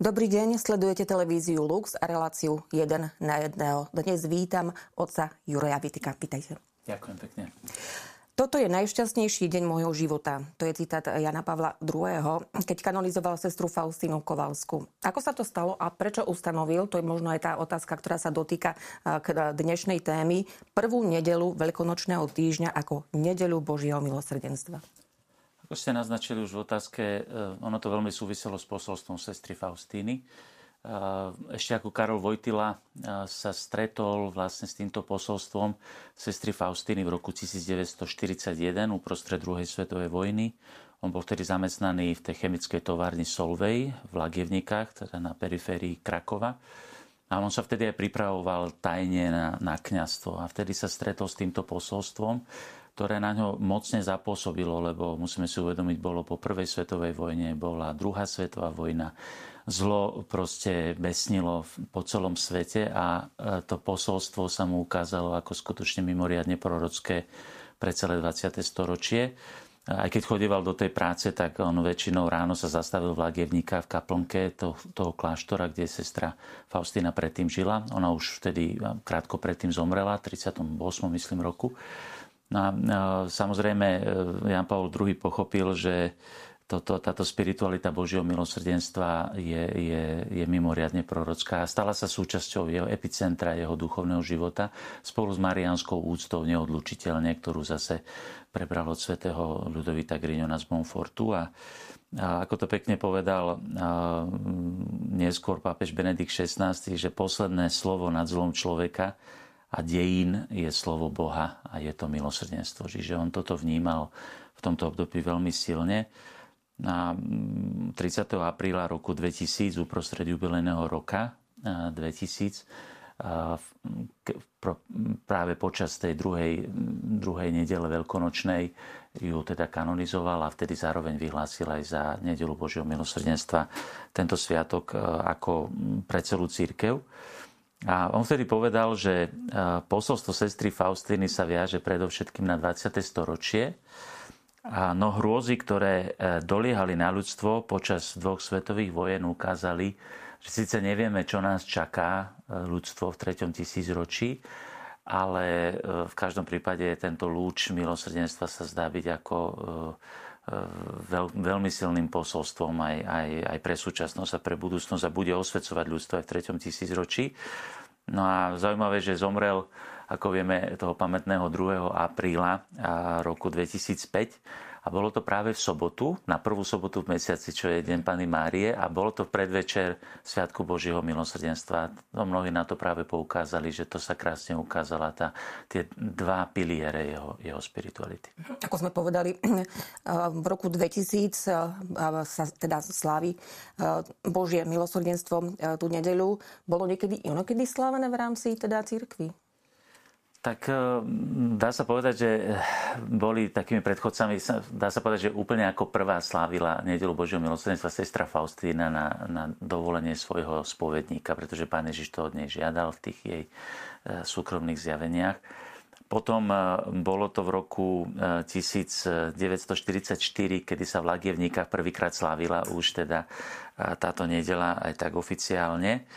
Dobrý deň, sledujete televíziu Lux a reláciu Jeden na jedného. Dnes vítam otca Juraja Vitika. Pýtajte. Ďakujem pekne. Toto je najšťastnejší deň môjho života. To je citát Jana Pavla II., keď kanonizoval sestru Faustínu Kovalsku. Ako sa to stalo a prečo ustanovil, to je možno aj tá otázka, ktorá sa dotýka k dnešnej témy, prvú nedeľu veľkonočného týždňa ako nedeľu Božieho milosrdenstva. Ako ste naznačili už v otázke, ono to veľmi súviselo s posolstvom sestry Faustíny. Ešte ako Karol Wojtyla sa stretol vlastne s týmto posolstvom sestry Faustíny v roku 1941 uprostred druhej svetovej vojny. On bol vtedy zamestnaný v tej chemickej továrni Solvay v Łagiewnikách, teda na periférii Krakova. A on sa vtedy aj pripravoval tajne na kňazstvo. A vtedy sa stretol s týmto posolstvom, ktoré na ňo mocne zapôsobilo, lebo musíme si uvedomiť, bolo po prvej svetovej vojne, bola druhá svetová vojna. Zlo proste besnilo po celom svete a to posolstvo sa mu ukázalo ako skutočne mimoriadne prorocké pre celé 20. storočie. Aj keď chodieval do tej práce, tak on väčšinou ráno sa zastavil v Łagiewnikách v kaplnke toho kláštora, kde sestra Faustína predtým žila. Ona už vtedy krátko predtým zomrela, v 38. myslím roku. Samozrejme, Ján Pavol II. Pochopil, že táto spiritualita Božieho milosrdenstva je mimoriadne prorocká. Stala sa súčasťou jeho epicentra, jeho duchovného života spolu s mariánskou úctou neodlučiteľne, ktorú zase prebral od svätého Ľudovita Grigniona z Monfortu. A ako to pekne povedal neskôr pápež Benedikt XVI, že posledné slovo nad zlom človeka a dejín je slovo Boha a je to milosrdenstvo. Čiže on toto vnímal v tomto období veľmi silne. Na 30. apríla roku 2000, uprostred jubilejného roka 2000, práve počas tej druhej nedele veľkonočnej ju teda kanonizoval a vtedy zároveň vyhlásil aj za nedeľu Božieho milosrdenstva tento sviatok ako pre celú cirkev. A on vtedy povedal, že posolstvo sestry Faustíny sa viaže predovšetkým na 20. storočie. No hrôzy, ktoré doliehali na ľudstvo počas dvoch svetových vojen, ukázali, že síce nevieme, čo nás čaká ľudstvo v 3. tisícročí, ale v každom prípade tento lúč milosrdenstva sa zdá byť ako veľmi silným posolstvom aj pre súčasnosť a pre budúcnosť a bude osvecovať ľudstvo aj v 3. tisícročí. No a zaujímavé, že zomrel, ako vieme, toho pamätného 2. apríla roku 2005 a bolo to práve v sobotu, na prvú sobotu v mesiaci, čo je Deň Panny Márie a bolo to predvečer Sviatku Božieho milosrdenstva. Mnohí na to práve poukázali, že to sa krásne ukázala tie dva piliere jeho spirituality. Ako sme povedali, v roku 2000 sa teda slávi Božie milosrdenstvo tú nedeľu. Bolo inokedy slávené v rámci teda cirkvi? Tak dá sa povedať, že boli takými predchodcami, dá sa povedať, že úplne ako prvá slávila nedeľu Božieho milosrdenstva sestra Faustína na dovolenie svojho spovedníka, pretože Pán Ježiš to od nej žiadal v tých jej súkromných zjaveniach. Potom bolo to v roku 1944, kedy sa v Łagiewnikách prvýkrát slávila už teda táto nedeľa aj tak oficiálne.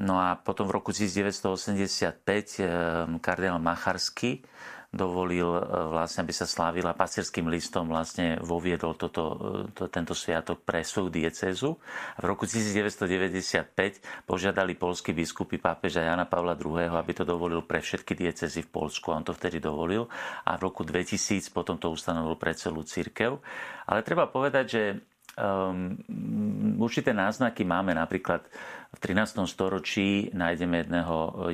No a potom v roku 1985 kardinál Macharski dovolil vlastne, aby sa slávila pastierským listom, vlastne voviedol tento sviatok pre svoju diecézu. A v roku 1995 požiadali poľskí biskupy pápeža Jana Pavla II., aby to dovolil pre všetky diecézy v Poľsku. On to vtedy dovolil. A v roku 2000 potom to ustanovil pre celú cirkev. Ale treba povedať, že určité náznaky máme napríklad v 13. storočí nájdeme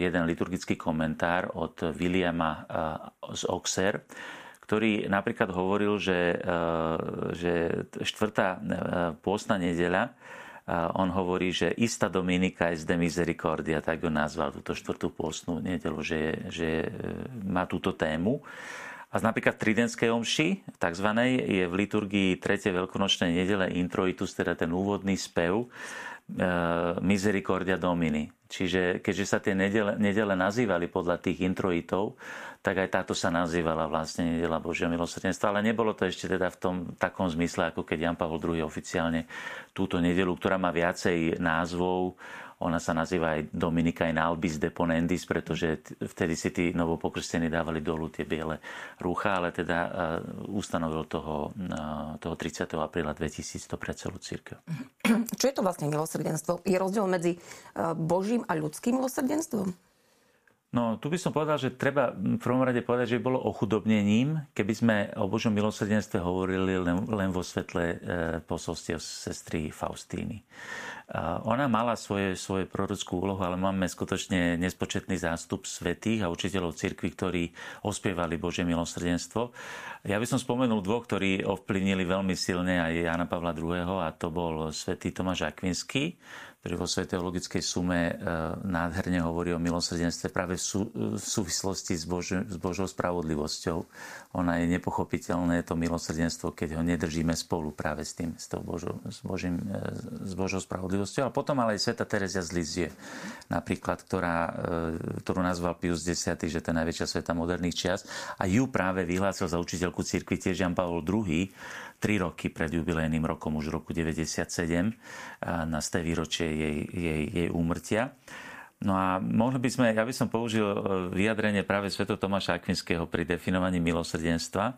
jeden liturgický komentár od Williama z Oxer, ktorý napríklad hovoril, že štvrtá pôstna nedeľa, on hovorí, že ista Dominika est de misericordia, tak ju nazval túto štvrtú pôstnu nedeľu, že má túto tému. A napríklad v Tridenskej omši, takzvanej, je v liturgii 3. veľkonočnej nedele introitus, teda ten úvodný spev, Misericordia Domini. Čiže keďže sa tie nedele nazývali podľa tých introitov, tak aj táto sa nazývala vlastne nedeľa Božieho milosrdenstva. Ale nebolo to ešte teda v tom takom zmysle, ako keď Ján Pavol II oficiálne túto nedeľu, ktorá má viacej názvov, ona sa nazýva aj Dominica in Albis Deponendis, pretože vtedy si tí novopokrstení dávali dolu tie biele rucha, ale teda ustanovil toho 30. apríla 2000 pre celú cirkev. Čo je to vlastne milosrdenstvo? Je rozdiel medzi Božím a ľudským milosrdenstvom? No, tu by som povedal, že treba v prvom rade povedať, že bolo ochudobnením, keby sme o Božom milosrdenstve hovorili len vo svetle posolstiev sestry Faustíny. Ona mala svoje prorockú úlohu, ale máme skutočne nespočetný zástup svätých a učiteľov cirkvi, ktorí ospievali Božie milosrdenstvo. Ja by som spomenul dvoch, ktorí ovplyvnili veľmi silne aj Jána Pavla II, a to bol svätý Tomáš Akvinský, ktorý vo svojej teologickej sume nádherne hovorí o milosrdenstve práve v súvislosti s Božou spravodlivosťou. Ona je nepochopiteľné to milosrdenstvo, keď ho nedržíme spolu práve s Božou spravodlivosťou. A potom ale aj svätá Terézia z Lisieux, napríklad, ktorú nazval Pius X, že to je najväčšia sveta moderných čias. A ju práve vyhlásil za učiteľku cirkvi tiež Ján Pavol II, 3 roky pred jubilejným rokom, už v roku 1997, na 100. výročie jej úmrtia. No a ja by som použil vyjadrenie práve svätého Tomáša Akvinského pri definovaní milosrdenstva.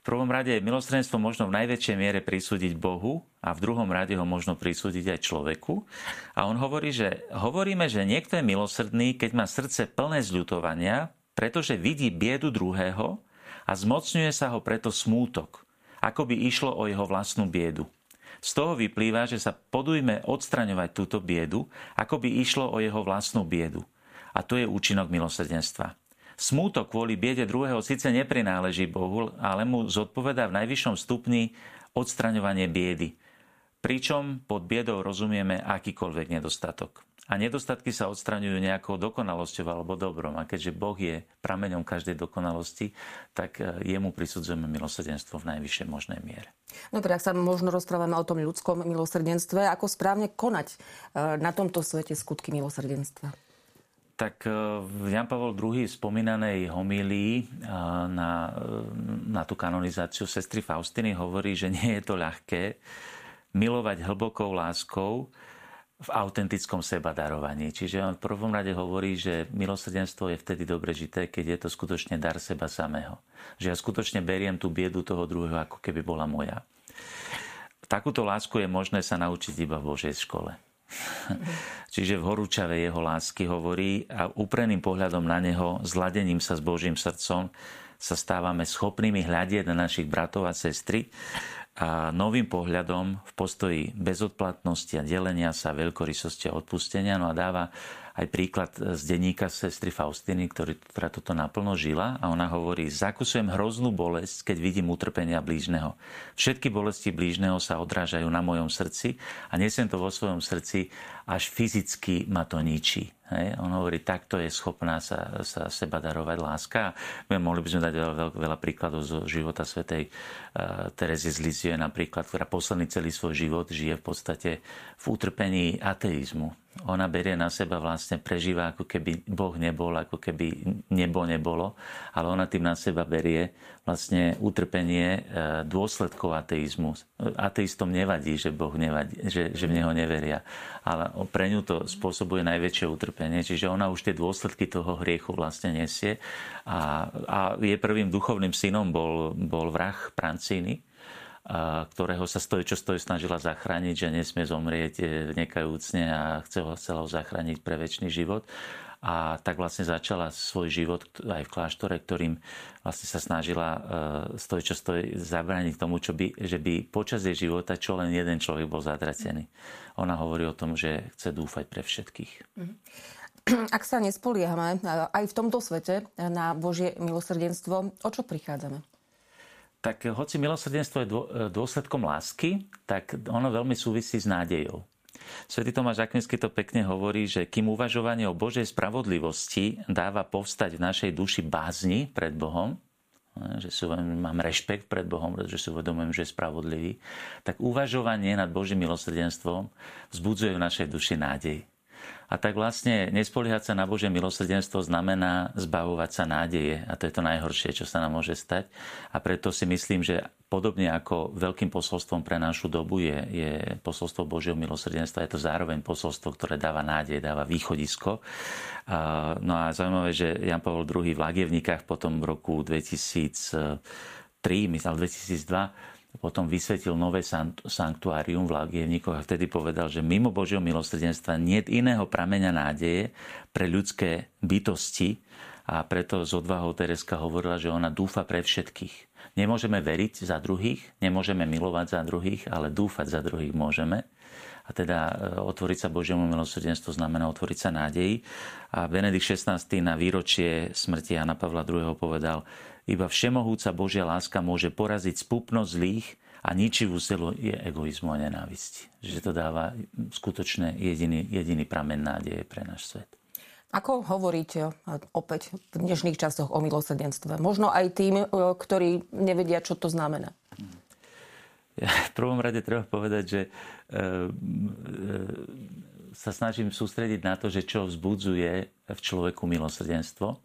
V prvom rade milosrdenstvo možno v najväčšej miere prisúdiť Bohu a v druhom rade ho možno prisúdiť aj človeku. A on hovorí, že hovoríme, že niekto je milosrdný, keď má srdce plné zľutovania, pretože vidí biedu druhého a zmocňuje sa ho preto smútok, ako by išlo o jeho vlastnú biedu. Z toho vyplýva, že sa podujme odstraňovať túto biedu, ako by išlo o jeho vlastnú biedu. A to je účinok milosrdenstva. Smútok kvôli biede druhého síce neprináleží Bohu, ale mu zodpovedá v najvyššom stupni odstraňovanie biedy. Pričom pod biedou rozumieme akýkoľvek nedostatok. A nedostatky sa odstraňujú nejakou dokonalosťou alebo dobrom. A keďže Boh je prameňom každej dokonalosti, tak jemu prisudzujeme milosrdenstvo v najvyššej možnej miere. No teda, ak sa možno rozprávame o tom ľudskom milosrdenstve, ako správne konať na tomto svete skutky milosrdenstva? Tak v Ján Pavol II spomínanej homílii na tú kanonizáciu sestry Faustiny hovorí, že nie je to ľahké milovať hlbokou láskou v autentickom sebadarovaní. Čiže on v prvom rade hovorí, že milosrdenstvo je vtedy dobre žité, keď je to skutočne dar seba samého. Že ja skutočne beriem tú biedu toho druhého, ako keby bola moja. Takúto lásku je možné sa naučiť iba v Božej škole. Čiže v horúčave jeho lásky hovorí a úpreným pohľadom na neho, zladením sa s Božím srdcom, sa stávame schopnými hľadieť na našich bratov a sestry a novým pohľadom v postoji bezodplatnosti a delenia sa, veľkorysosti a odpustenia. No a dáva aj príklad z denníka sestry Faustiny, ktorá toto naplno žila, a ona hovorí: zakúsujem hroznú bolesť, keď vidím utrpenia blížneho. Všetky bolesti blížneho sa odrážajú na mojom srdci a nesem to vo svojom srdci, až fyzicky ma to ničí. Hej? On hovorí, takto je schopná sa seba darovať láska. Mohli by sme dať veľa príkladov zo života svätej Terezie z Lisieux napríklad, ktorá posledný celý svoj život žije v podstate v utrpení ateizmu. Ona berie na seba, vlastne prežíva, ako keby Boh nebol, ako keby nebo nebolo, ale ona tým na seba berie vlastne utrpenie dôsledkov ateizmu. Ateistom nevadí, že Boh nevadí, že v neho neveria, ale pre ňu to spôsobuje najväčšie utrpenie, čiže ona už tie dôsledky toho hriechu vlastne nesie. A jej prvým duchovným synom bol vrah Prancíny, ktorého sa stojí snažila zachrániť, že nesmie zomrieť nekajúcne a chcela ho zachrániť pre večný život. A tak vlastne začala svoj život aj v kláštore, ktorým vlastne sa snažila zabrániť tomu, že by počas jej života čo len jeden človek bol zatratený. Ona hovorí o tom, že chce dúfať pre všetkých. Ak sa nespoliehame aj v tomto svete na Božie milosrdenstvo, o čo prichádzame? Tak hoci milosrdenstvo je dôsledkom lásky, tak ono veľmi súvisí s nádejou. Svätý Tomáš Akvinský to pekne hovorí, že kým uvažovanie o Božej spravodlivosti dáva povstať v našej duši bázni pred Bohom, že mám rešpekt pred Bohom, pretože si uvedomujem, že je spravodlivý, tak uvažovanie nad Božím milosrdenstvom vzbudzuje v našej duši nádej. A tak vlastne nespoliehať sa na Božie milosrdenstvo znamená zbavovať sa nádeje. A to je to najhoršie, čo sa nám môže stať. A preto si myslím, že podobne ako veľkým posolstvom pre našu dobu je posolstvo Božieho milosrdenstva, je to zároveň posolstvo, ktoré dáva nádej, dáva východisko. No a zaujímavé, že Ján Pavol II v Łagiewnikach potom v roku 2003, myslím 2002, potom vysvetil nové sanktuárium v Łagiewnikach a vtedy povedal, že mimo Božieho milosrdenstva niet iného prameňa nádeje pre ľudské bytosti a preto s odvahou Tereska hovorila, že ona dúfa pre všetkých. Nemôžeme veriť za druhých, nemôžeme milovať za druhých, ale dúfať za druhých môžeme. A teda otvoriť sa Božiemu milosrdenstvu znamená otvoriť sa nádeji. A Benedikt XVI na výročie smrti Jana Pavla II povedal: iba všemohúca Božia láska môže poraziť spupnosť zlých a ničivú silu je egoizmu a nenávisti. Že to dáva skutočne jediný prameň nádeje pre náš svet. Ako hovoríte opäť v dnešných časoch o milosrdenstve? Možno aj tým, ktorí nevedia, čo to znamená. Ja v prvom rade treba povedať, že sa snažím sústrediť na to, že čo vzbudzuje v človeku milosrdenstvo.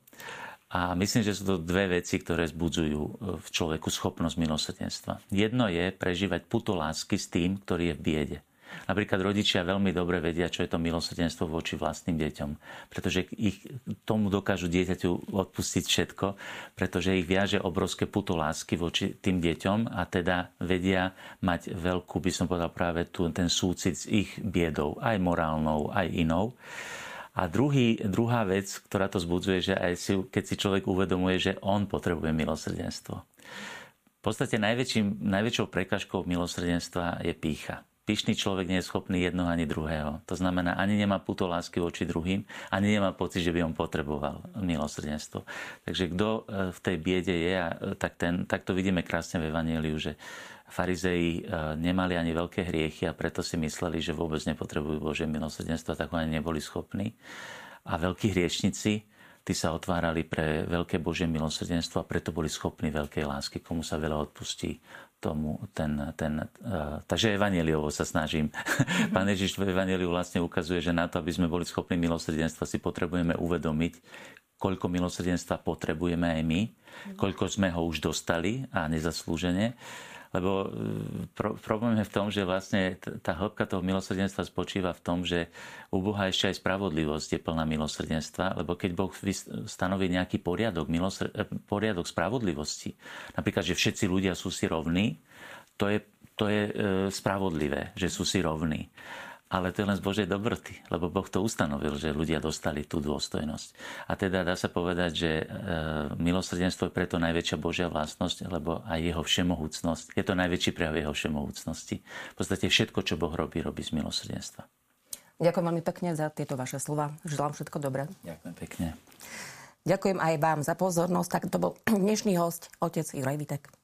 A myslím, že sú to dve veci, ktoré vzbudzujú v človeku schopnosť milosrdenstva. Jedno je prežívať puto lásky s tým, ktorý je v biede. Napríklad rodičia veľmi dobre vedia, čo je to milosrdenstvo voči vlastným deťom. Pretože tomu dokážu dieťaťu odpustiť všetko, pretože ich viaže obrovské puto lásky voči tým deťom a teda vedia mať veľkú, by som povedal, práve ten súcit s ich biedou, aj morálnou, aj inou. A druhá vec, ktorá to zbudzuje, že aj keď si človek uvedomuje, že on potrebuje milosrdenstvo. V podstate najväčšou prekažkou milosrdenstva je pýcha. Pyšný človek nie je schopný jednoho ani druhého. To znamená, ani nemá puto lásky voči druhým, ani nemá pocit, že by on potreboval milosrdenstvo. Takže kto v tej biede je, tak to vidíme krásne v Evanjeliu, že Farizei nemali ani veľké hriechy a preto si mysleli, že vôbec nepotrebujú Božie milosrdenstvo, tak oni neboli schopní. A veľkí hriešnici, tí sa otvárali pre veľké Božie milosrdenstvo a preto boli schopní veľkej lásky. Komu sa veľa odpustí, tomu takže evanjeliovo sa snažím. Pán Ježiš v Evanjeliu vlastne ukazuje, že na to, aby sme boli schopní milosrdenstva, si potrebujeme uvedomiť, koľko milosrdenstva potrebujeme aj my, koľko sme ho už dostali a nezaslúžene. Lebo problém je v tom, že vlastne tá hĺbka toho milosrdenstva spočíva v tom, že u Boha ešte aj spravodlivosť je plná milosrdenstva, lebo keď Boh stanoví nejaký poriadok spravodlivosti, napríklad, že všetci ľudia sú si rovní, to je spravodlivé, že sú si rovní. Ale to je len z Božej dobroty, lebo Boh to ustanovil, že ľudia dostali tú dôstojnosť. A teda dá sa povedať, že milosrdenstvo je preto najväčšia Božia vlastnosť, lebo aj jeho všemohúcnosť. Je to najväčší prejav jeho všemohúcnosti. V podstate všetko, čo Boh robí z milosrdenstva. Ďakujem veľmi pekne za tieto vaše slova. Želám všetko dobré. Ďakujem pekne. Ďakujem aj vám za pozornosť. Tak to bol dnešný host, otec Juraj Vitek.